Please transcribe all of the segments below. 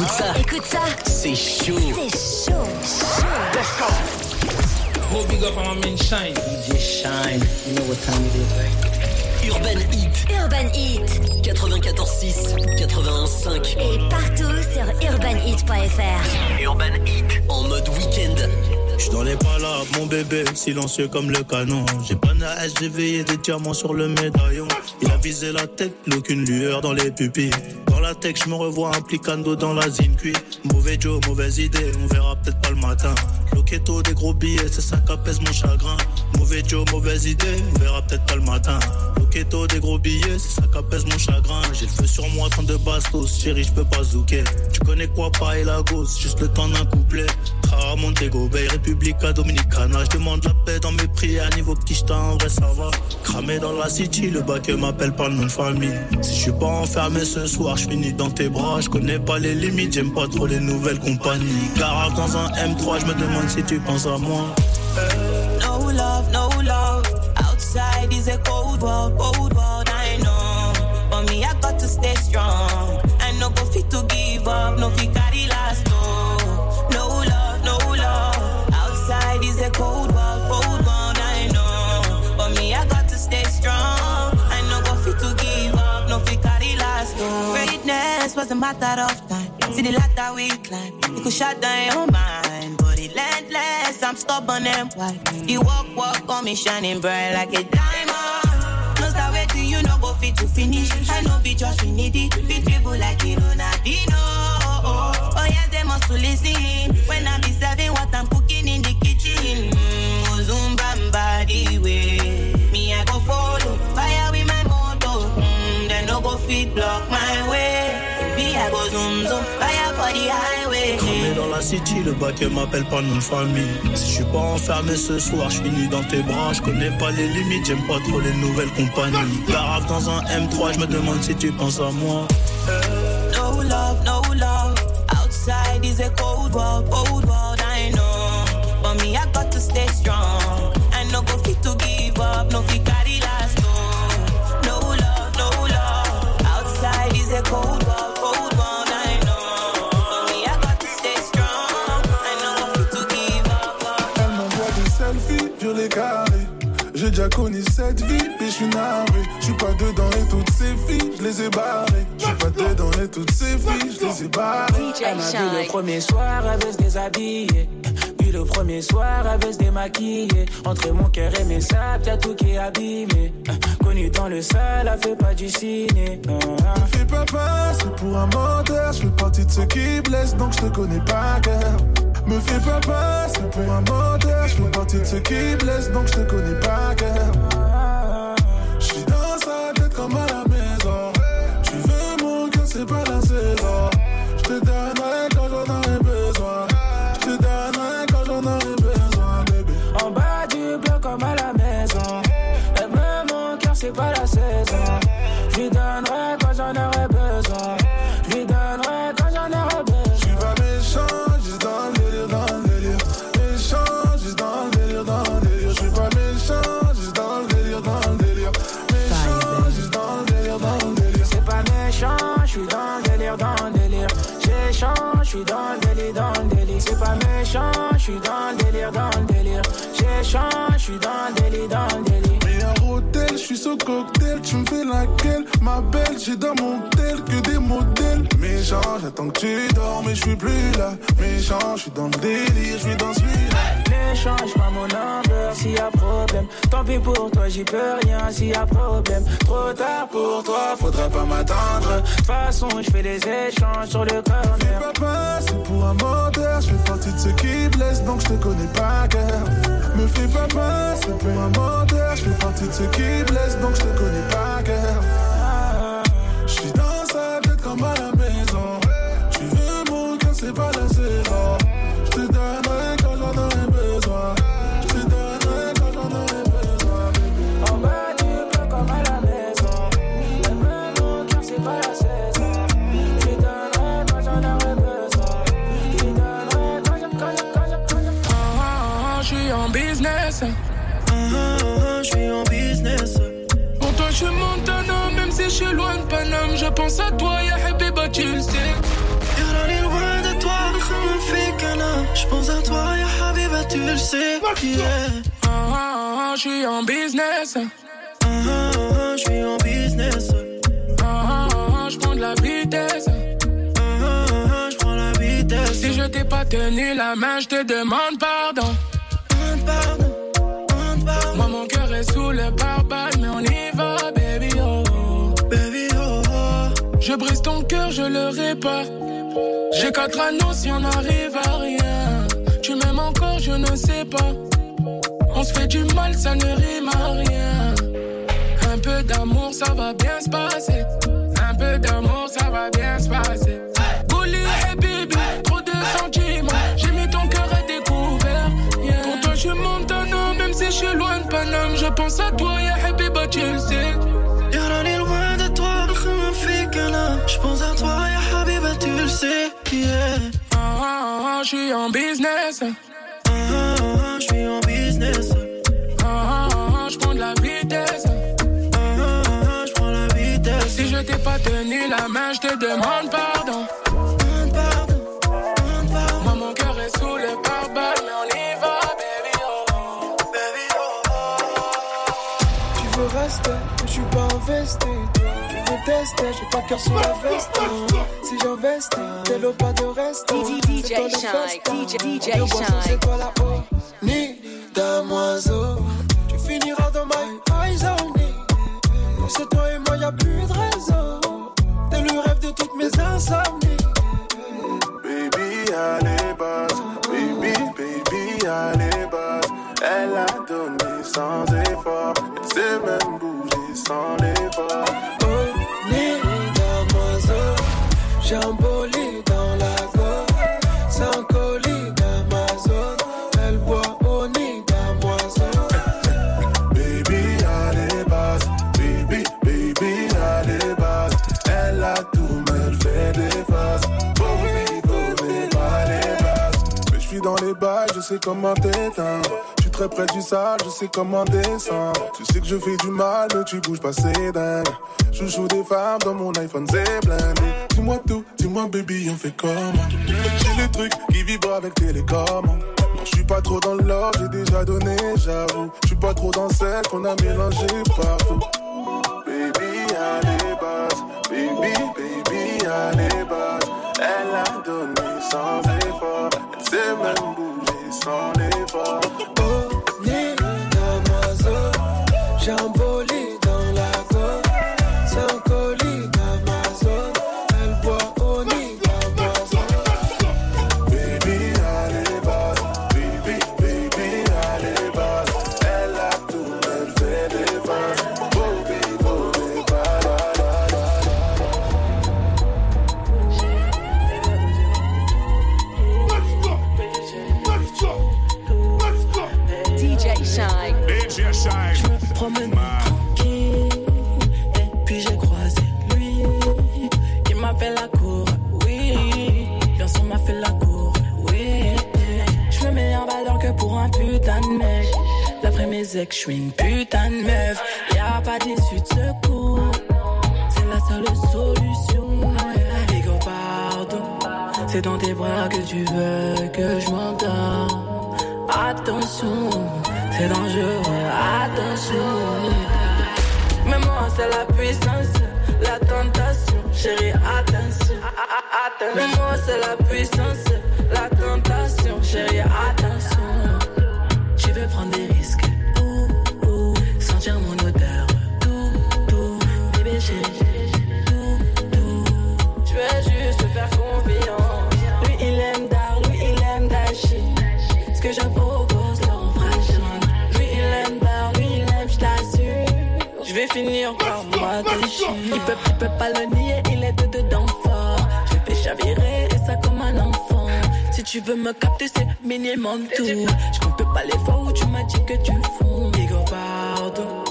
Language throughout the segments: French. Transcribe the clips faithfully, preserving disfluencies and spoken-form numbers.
Écoute ça. Écoute ça. C'est chaud. C'est chaud. Chaud. Let's go. Gros big up à my man Shynn. D J Shynn. You know what time it is, right? Urban Heat. Urban Heat. quatre-vingt-quatorze virgule six, quatre-vingt-onze virgule cinq. Et partout sur urban heat point f r. Urban Heat. En mode week-end. J'suis dans les palabres, mon bébé, silencieux comme le canon. J'ai pas à S G V et des diamants sur le médaillon. Il a visé la tête, aucune lueur dans les pupilles. Dans la tech, j'me revois implicando dans la zine cuite. Mauvais Joe, mauvaise idée, on verra peut-être pas le matin. Loquetto, des gros billets, c'est ça qu'apaise mon chagrin. Mauvais Joe, mauvaise idée, on verra peut-être pas le matin. Loquetto, des gros billets, c'est ça qu'apaise mon chagrin. J'ai le feu sur moi, tant de bastos, chérie, j'peux pas zouker. Tu connais quoi, pas et la gosse, juste le temps d'un couplet. Tra, Montego, Bay, Républica Dominicana. J'demande la paix dans mes prières, niveau petit j't'en, en vrai ça va. Cramé dans la city, le bac m'appelle par le nom de famille. Si j'suis pas enfermé ce soir, j'finis dans tes bras. J'connais pas les limites, j'aime pas trop les nouvelles compagnies. Garage dans un M trois, j'me demande si tu penses à moi. No love, no love. Outside is a cold world, cold world, I know. But me, I got to stay strong. I no go fit to give up, no fit carry last. No, no love, no love. Outside is a cold world, cold world, I know. But me, I got to stay strong. I no go fit to give up, no fit carry last. No. Greatness was a matter of time. See the ladder we climb, it could shut down your mind. Relentless, I'm stubborn and wild. You walk, walk on me, shining bright like a diamond. No star way till you know go fit to finish. I know be just we need it. Fit people like it on a dino. Oh yeah, they must to listen. When I be serving what I'm cooking in the kitchen. Mmm, Zumbamba the way. Me I go follow, fire with my motor. Mmm, they no go fit block my way. I go zoom zoom, fire for the highway. Cramé dans la city, le bac m'appelle pas nom de famille. Si je suis pas enfermé ce soir, je finis dans tes bras. Je connais pas les limites, j'aime pas trop les nouvelles compagnies. Carafe dans un M trois, je me demande si tu penses à moi. No love, no love. Outside is a cold world, cold world, I know. But me, I got to stay strong. I no go fit to give up, no fit carry last. No, no love, no love. Outside is a cold world. J'ai déjà connu cette vie et je suis narré. Je suis pas dedans et toutes ces filles, je les ai barrées. Je suis pas dedans et toutes ces filles, je les ai barrées. Elle m'a vu le premier soir, elle veut se déshabiller. Puis le premier soir, elle veut se démaquiller. Entre mon cœur et mes sables, y'a tout qui est abîmé. Connu dans le sale, elle fait pas du ciné. Je fais pas passer pour un menteur. Je fais partie de ceux qui blessent, donc je te connais pas cœur. Me fais pas passer pour un menteur. Je fais partie de ceux qui blessent, donc je te connais pas cœur. Je suis dans sa tête comme à la maison. Tu veux mon cœur, c'est pas la saison. Je te donnerai quand j'en aurai besoin. Je te donnerai quand j'en aurai besoin, bébé. En bas du bloc comme à la maison. Aime mon cœur, c'est pas la saison. Je lui donnerai quand j'en aurai besoin. Je lui donnerai quand j'en aurai besoin. Je suis pas méchant. J'suis dans le délire, dans le délire. C'est pas méchant, j'suis dans le délire, dans le délire. J'échange, j'suis dans le délire, dans le délire. Meilleur hôtel, j'suis sur cocktail, tu me fais laquelle, ma belle. J'ai dans mon tel que des modèles. Méchant, j'attends que tu dors, mais j'suis plus là. Méchant, j'suis dans le délire, j'suis dans celui-là. N'échange pas mon number s'il y a problème. Tant pis pour toi, j'y peux rien s'il y a problème. Trop tard pour toi, faudra pas m'attendre. De toute façon, j'fais des échanges sur le corner. Je fais pas passer pour un menteur. J'fais partie de ceux qui blessent, donc j'te connais pas cœur. Me fais pas passer pour un menteur. J'fais partie de ceux qui blessent, donc j'te connais pas cœur. J'suis dans sa tête comme à la maison. Tu veux mon cœur, c'est pas la saison. J'te donnerai quand j'en aurai. Je monte un homme, même si je suis loin de Paname. Je pense à toi, ya Habiba, tu le sais. J'pense à toi, ya Habiba, tu le sais. Yeah. Ah ah ah, j'suis en business. Ah ah ah, j'suis en business. Ah ah ah, j'prends de la vitesse. Ah ah ah, j'prends la vitesse. Si je t'ai pas tenu la main, j'te demande pardon. Demande pardon. Demande pardon. Moi, mon cœur est sous le pare-balles, mais on y va, baby oh. Baby oh. Je brise ton cœur, je le répare. J'ai quatre anneaux si on n'arrive à rien. Tu m'aimes encore, je ne sais pas. On se fait du mal, ça ne rime à rien. Un peu d'amour, ça va bien se passer. Un peu d'amour, ça va bien se passer. Bouli et bibi, trop de sentiments. J'ai mis ton cœur à découvert. Yeah. Pour toi, je suis Montana, même si je suis loin de Paname. Je pense à toi, ya Habiba, tu le sais. J'pense à toi, ya Habiba, tu le sais. Yeah. Ah ah ah, j'suis en business. Ah ah ah, j'suis en business. Ah ah ah, j'prends de la vitesse. Ah ah ah, j'prends la vitesse. Si je t'ai pas tenu la main, j'te demande pardon. Demande pardon, demande pardon. Moi, mon cœur est sous le pare-balles, mais on y va, baby oh, baby oh. Tu veux rester, mais j'suis pas investi. J'ai pas de cœur sous la veste. Si j'investe, t'es le pas de reste. D J Shynn, D J Shynn. C'est toi la haut. Ni damoiseau. Tu finiras dans ma eyes only. Pour c'est toi et moi, y'a plus de raison. T'es le rêve de toutes mes insomnies. Baby, allez, boss. Baby, baby, allez, boss. Elle a donné sans effort. Elle s'est même bougée sans effort. J'ai un bolide dans la gorge, c'est un colis d'Amazon. Elle boit au nid d'Amazon. Baby, allez, basse. Baby, baby, allez, basse. Elle a tout, mais elle fait des faces. Baby, baby, allez, basse. Mais je suis dans les bails, je sais comment t'éteindre. Très près du sale, je sais comment descendre. Tu sais que je fais du mal, mais tu bouges pas, c'est dingue. Je joue des femmes dans mon iPhone, c'est blindé. Dis-moi tout, dis-moi baby, on fait comment? J'ai les trucs qui vibrent avec télécommande. Non, j'suis pas trop dans l'or, j'ai déjà donné, j'avoue. J'suis pas trop dans celle qu'on a mélangé partout. Baby, allez, basse. Baby, baby, allez, basse. Elle a donné sans effort. Elle s'est même bougée sans effort. J'ai un bolide dans la gorge, c'est un colis d'Amazon. Elle boit au nid d'Amazon. Baby, allez, basse. Baby, baby, allez, basse. Elle a tout, elle fait des faces. Baby, baby, ba-da-da-da. D J Shynn. D J Shynn. Promène tranquille, et puis j'ai croisé lui, qui m'a fait la cour, oui, garçon m'a fait la cour, oui, je me mets en valeur que pour un putain de mec, d'après mes ex, je suis une putain de meuf, y'a pas d'issue de secours, c'est la seule solution, et gros pardon, c'est dans tes bras que tu veux que je m'endors, attention, c'est dangereux, attention. Mais moi c'est la puissance, la tentation, chérie, attention. Mais moi c'est la puissance, la tentation, chérie, attention. Je veux prendre des risques, ouh, ouh, sentir mon odeur, tout, tout, bébé chérie, tout, tout. Je veux juste faire confiance. Lui il aime d'art, lui il aime d'agir. Ce que je propose le rend fragile. Je vais finir par moi déchir. Il peut, il peut pas le nier, il est dedans fort. Je fais chavirer et ça comme un enfant. Si tu veux me capter, c'est minimum tout. Je compte pas les fois où tu m'as dit que tu fonds. Digo pardon,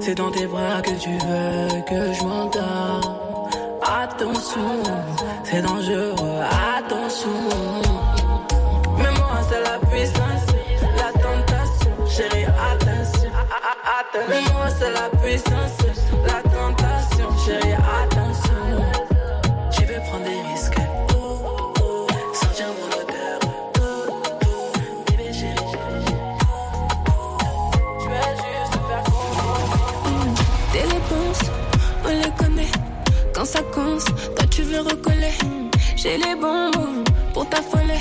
c'est dans tes bras que tu veux que je m'endors. Attention, c'est dangereux, attention. Mais moi c'est la puissance, la tentation, chérie, attention. Mais moi c'est la puissance, la tentation, chérie, attention. Je vais prendre des risques, oh, oh, sentir mon odeur, oh, ça coince. Toi tu veux recoller, j'ai les bons mots pour t'affoler.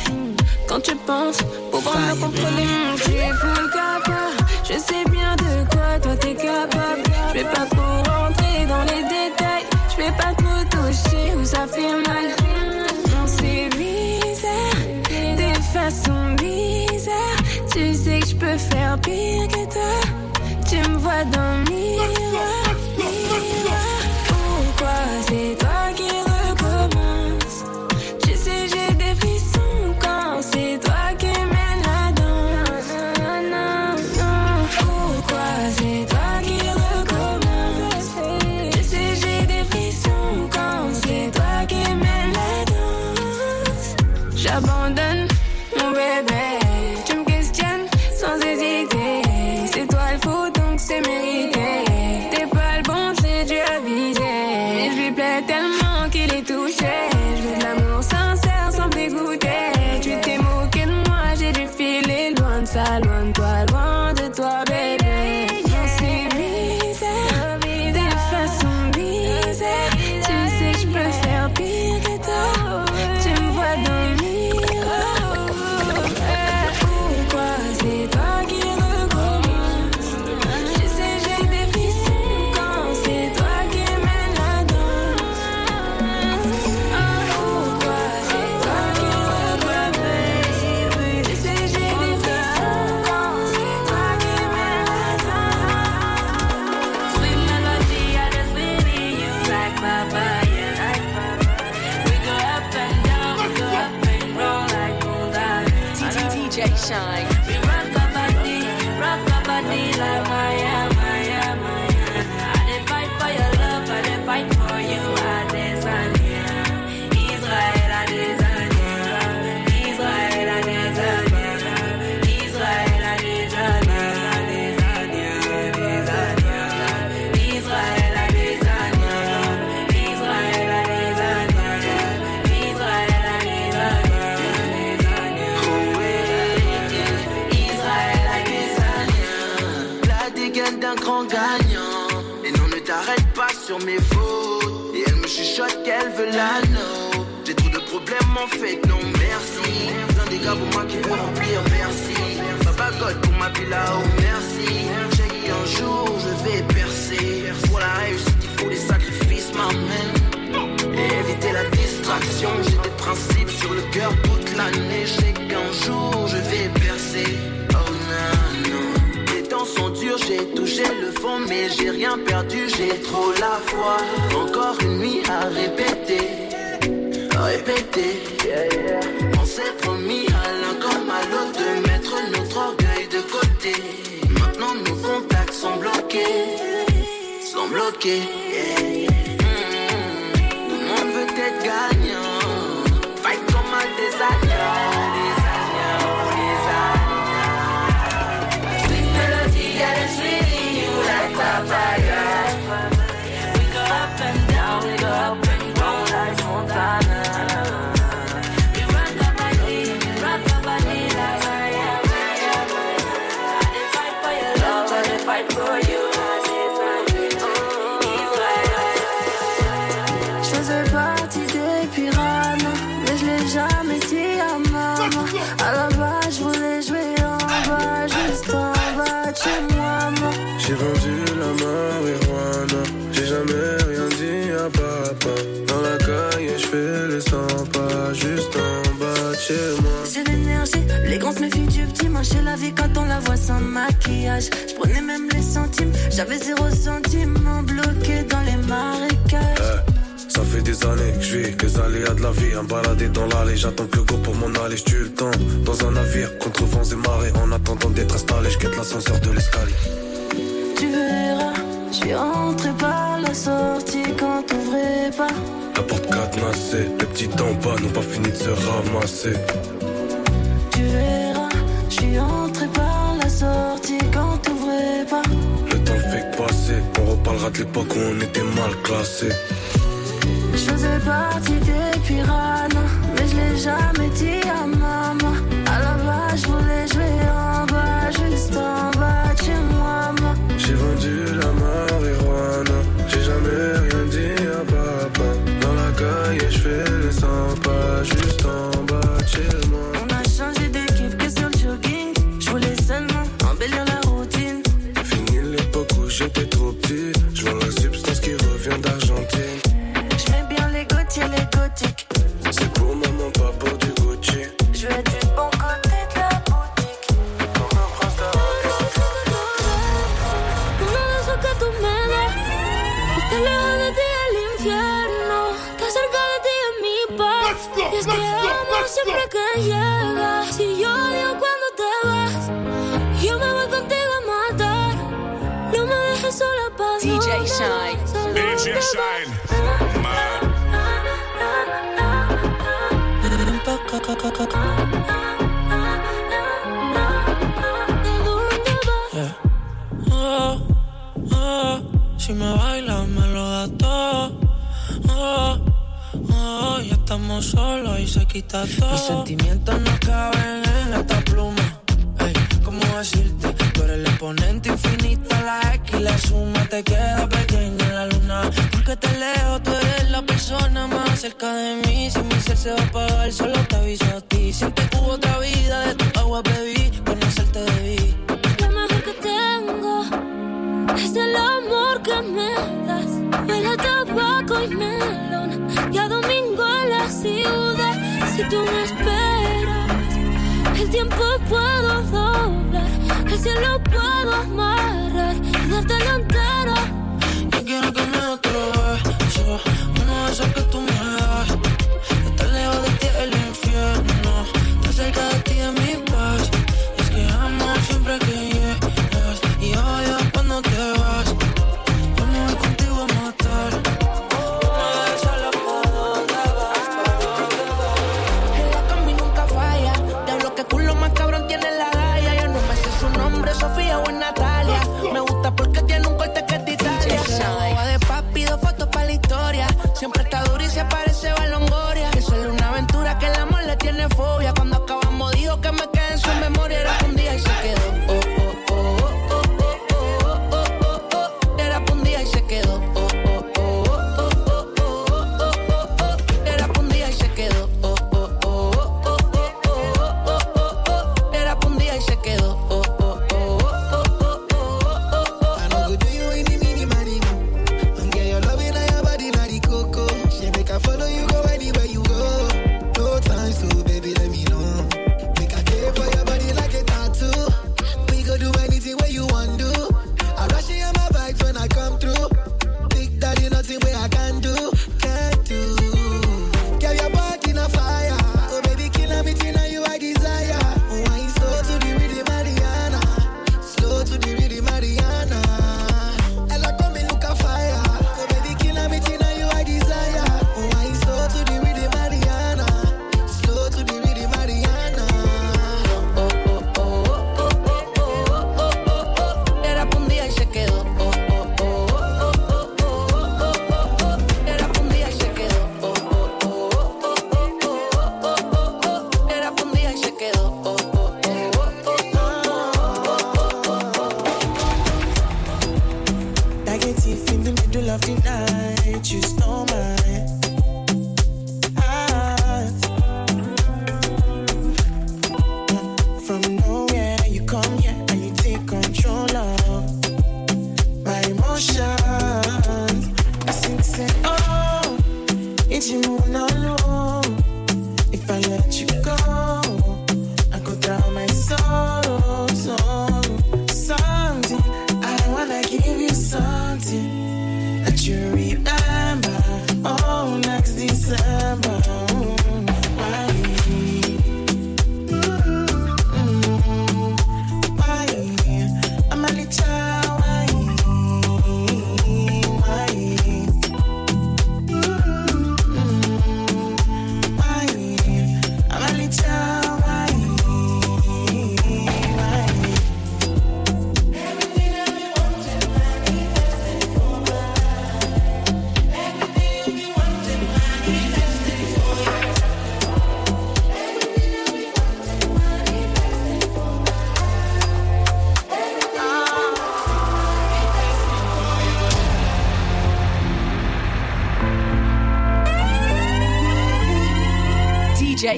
Quand tu penses pouvoir me contrôler, j'ai full capa. Je sais bien de quoi toi t'es capable. Je vais pas pour rentrer dans les détails. Je vais pas trop toucher où ça fait mal. On s'est bizarre, des façons bizarres. Tu sais que je peux faire pire que toi. Tu me vois dans le miroir. C'est toi qui recommence. Je sais, j'ai des frissons quand c'est toi qui mène la danse. Non, non, non. Pourquoi c'est toi qui recommence? Je sais, j'ai des frissons quand c'est toi qui mène la danse. J'abandonne mon bébé. Tu me questionnes sans hésiter. C'est toi le fou, donc c'est mérité. T'es pas le bon, j'ai dû aviser. Tellement qu'il est touché. Je veux de l'amour sincère sans me dégoûter. Tu t'es moqué de moi, j'ai dû filer. Loin de ça, loin de toi, loin de toi, bébé. On s'est bizarre, de façon bizarre. Tu sais que je peux faire pire que toi. Tu me vois dans le miroir. Pourquoi c'est toi qui recommence? Je sais, j'ai des frissons quand c'est toi. Shine. We rock our body, rock our body like Miami, Miami, Miami. I did fight for your love, I did fight for you. I did sign here, Israel, I did sign here, Israel, I did sign here, Israel, I did sign here, Israel, I did sign here, Israel, I did sign here, Israel, I did sign here. D'un grand gagnant, et non ne t'arrête pas sur mes fautes. Et elle me chuchote qu'elle veut l'anneau. J'ai trop de problèmes en fait, non merci. Un dégât pour moi qui veut remplir, merci. Baba God pour ma vie là-haut, merci. J'ai dit un jour je vais percer. Pour la réussite il faut des sacrifices, m'amène. Et éviter la distraction, j'ai des principes sur le cœur toute l'année. J'ai qu'un jour je vais percer. Oh non. Sont durs, j'ai touché le fond, mais j'ai rien perdu, j'ai trop la foi. Encore une nuit à répéter, à répéter. On s'est promis à l'un comme à l'autre de mettre notre orgueil de côté. Maintenant nos contacts sont bloqués, sont bloqués. Mmh. Tout le monde veut être gagnant, fight comme un désagréable. We go up and down, we go up and down like Montana. We rock our body, rock our body like Miami, Miami. I did fight for your love, I did fight for you. Je faisais partie des pirates, mais je l'ai jamais dit à maman. À la base, je voulais jouer en bas, juste en bas de chez moi. J'ai vendu la marijuana, j'ai jamais rien dit à papa. Dans la caille, je fais les cent pas, juste en bas de chez moi. J'ai l'énergie, les grands se méfient du petit. Mâcher la vie quand on la voit sans maquillage. Je prenais même les centimes, j'avais zéro centime. Bloqué dans les marécages. Euh. Ça fait des années que je vis, que les aléas de la vie. Un baladé dans l'allée, j'attends que le go pour m'en aller. J'tue le temps, dans un navire, contre vents et marées. En attendant d'être installé, j'quête l'ascenseur de l'escalier. Tu verras, j'suis rentré par la sortie quand t'ouvrais pas. La porte cadenassée, les petits en bas n'ont pas fini de se ramasser. Tu verras, j'suis rentré par la sortie quand t'ouvrais pas. Le temps fait que passer, on reparlera de l'époque où on était mal classés. Je faisais partie des pirates, mais je l'ai jamais dit à maman. À la base, je voulais jouer en bas, juste en bas de chez moi. J'ai vendu la marijuana, j'ai jamais rien dit à papa. argentine. J'mets bien les Gautier, les gothiques. C'est pour maman, pas pour du Gucci. Je vais du bon côté de la boutique. Pour un prince d'Arabie. Una de sus que tú me das. Está lejos de ti el infierno. Está cerca de ti en mi paz. Y es que amo siempre que llegas. Si yo digo cuando te vas, yo me voy contigo a matar. No me dejes sola para D J Shynn. D J Shynn. Man. Coco, coco, coco. Yeah. Oh, oh, si me bailas me lo das todo. Oh, oh, ya estamos solos y se quita todo. Mis sentimientos no caben en esta pluma. Ey, ¿cómo decirte? Tú eres el exponente infinito, la X y la suma. Te queda pequeña en la luna. Porque te leo, tú eres la persona más cerca de mí. Si mi ser se va a apagar, solo te aviso a ti. Siente que hubo otra vida, de tu agua bebí, conocerte debí. Lo mejor que tengo es el amor que me das. Huele a tabaco y melón y a domingo en la ciudad. Si tú me esperas, el tiempo puedo doblar. El cielo puedo amarrar y darte la entera. Yo quiero que me otro beso, uno de esos que tú me das. Estar lejos de ti el infierno, estar cerca de ti es mi paz. Es que amo siempre que llegas y odio cuando te vas. Yo me voy contigo a matar. Una vez sola por donde vas, por donde vas. En la combi nunca falla, diablo que culo más cabrón tiene la. Su nombre es Sofía o es Natalia. Me gusta porque tiene un corte que es de Italia. Agua de papi, dos fotos para la historia. Siempre está dura y se parece a Longoria. Que solo una aventura, que el amor le tiene fobia. Cuando acabamos dijo que me quedé en su memoria. Era un día y se quedó. Oh, oh, oh, oh, oh, oh, oh, oh, oh. Era un día y se quedó. Oh, oh, oh, oh, oh, oh, oh, oh. Era un día y se quedó. Oh, oh, oh, oh, oh, oh, oh. Era un día y se quedó.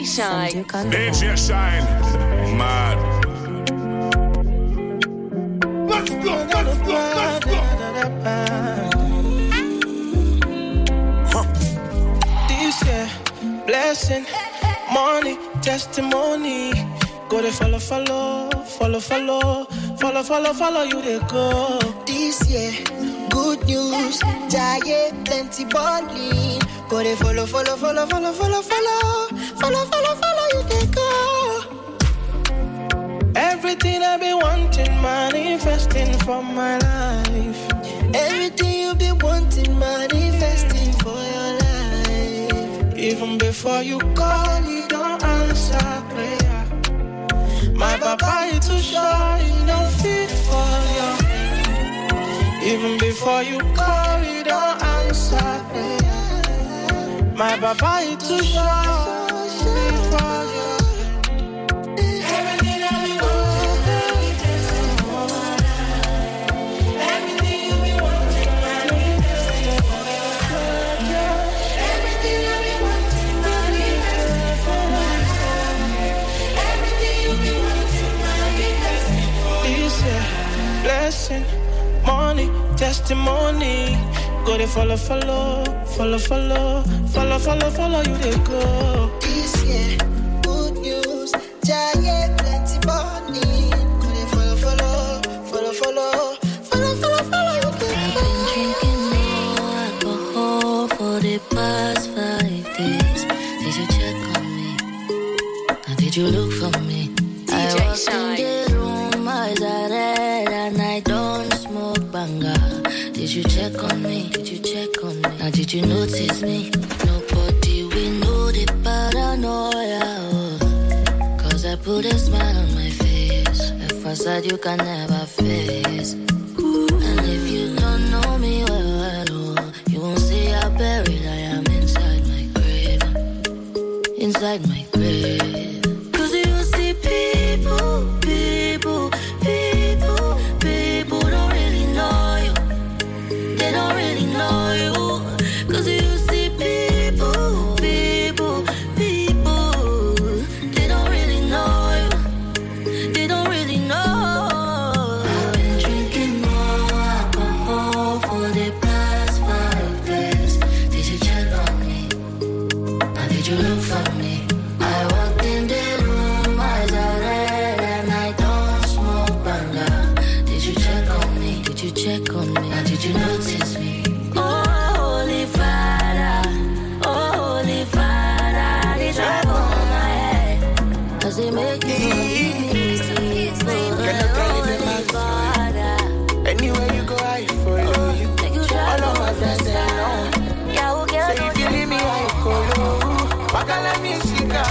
Shine. D J Shynn, mad. Let's go, let's go, let's go. blessing. Money, testimony. Go to follow, follow, follow, follow, follow, follow, follow you they go. This year, good news, diet, plenty body. Go to follow, follow, follow, follow, follow, follow, follow, follow, follow you they go. Everything I be wanting, manifesting for my life. Everything you be wanting, manifesting for your life. Even before you call, you don't answer prayer. My papa, you too sure, you don't fit for your prayer. Even before you call, you don't answer prayer. My papa, you too sure, for your. Money, testimony. Go they follow, follow, follow, follow, follow, follow, follow you they go. This year, good news, giant plenty money. Go they follow, follow, follow, follow, follow, follow, follow you they go. I've been drinking no alcohol for the past five days. Did you check on me? Or did you look for me? D J I walked Shynn. In the room, eyes are red, and I don't smoke banger. Did you check on me? Did you check on me? Now did you notice me? Nobody we know the paranoia, oh. Cause I put a smile on my face, a facade you can never face. And if you don't know me well at all, you won't see how buried I am inside my grave. Inside my grave. People, people, people, people don't really know you. They don't really know you. Cause you see people, people, people, they don't really know you. They don't really know. I've been drinking more alcohol for the past five days. Did you check on me? Now did you look for me? I walked in the room, eyes are red, and I don't smoke banger. Did you check on me? Did you check on me? Or did you notice me? Oh, Holy Father, oh, Holy Father, they drop on my head. Does it make you happy? Oh, Holy Father. Anywhere you go, I follow you. All of my friends, they know. So if you leave me, I follow. Magala musica.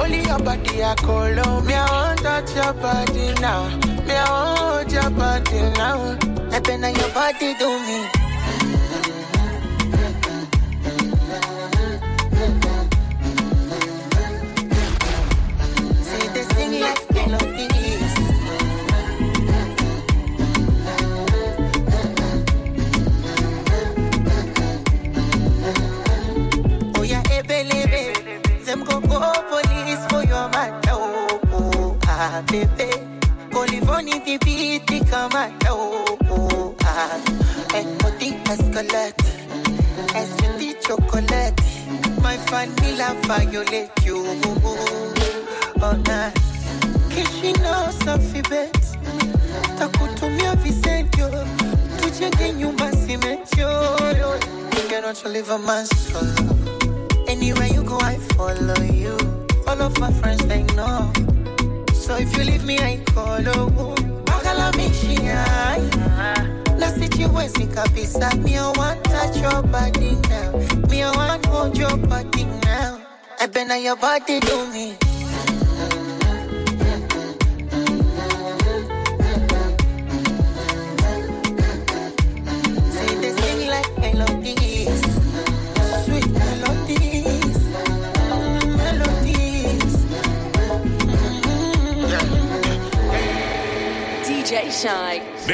Only your body I call on. Me I want touch your body now. Me I want touch your body now. Happen on your body to me. See the singing like skin of peace. Oh yeah, ebelebe. Them go go. Ah, baby, go live on if you beat the command. Oh, oh, ah. And nothing escalate. As you the chocolate. My vanilla violate you. Oh, nah. Kishino, Sophie, bet. Takutumia Vicentio. Tujenge nyumba simetio. You cannot live a man solo. Anywhere you go, I follow you. All of my friends, they know. So if you leave me, I call you. Magala Mishia. Na situation kabisa. Me I want touch your body now. Me I want hold your body now. I bend on your body to me. Say this thing like I love this. Sweet melody. D J Shynn.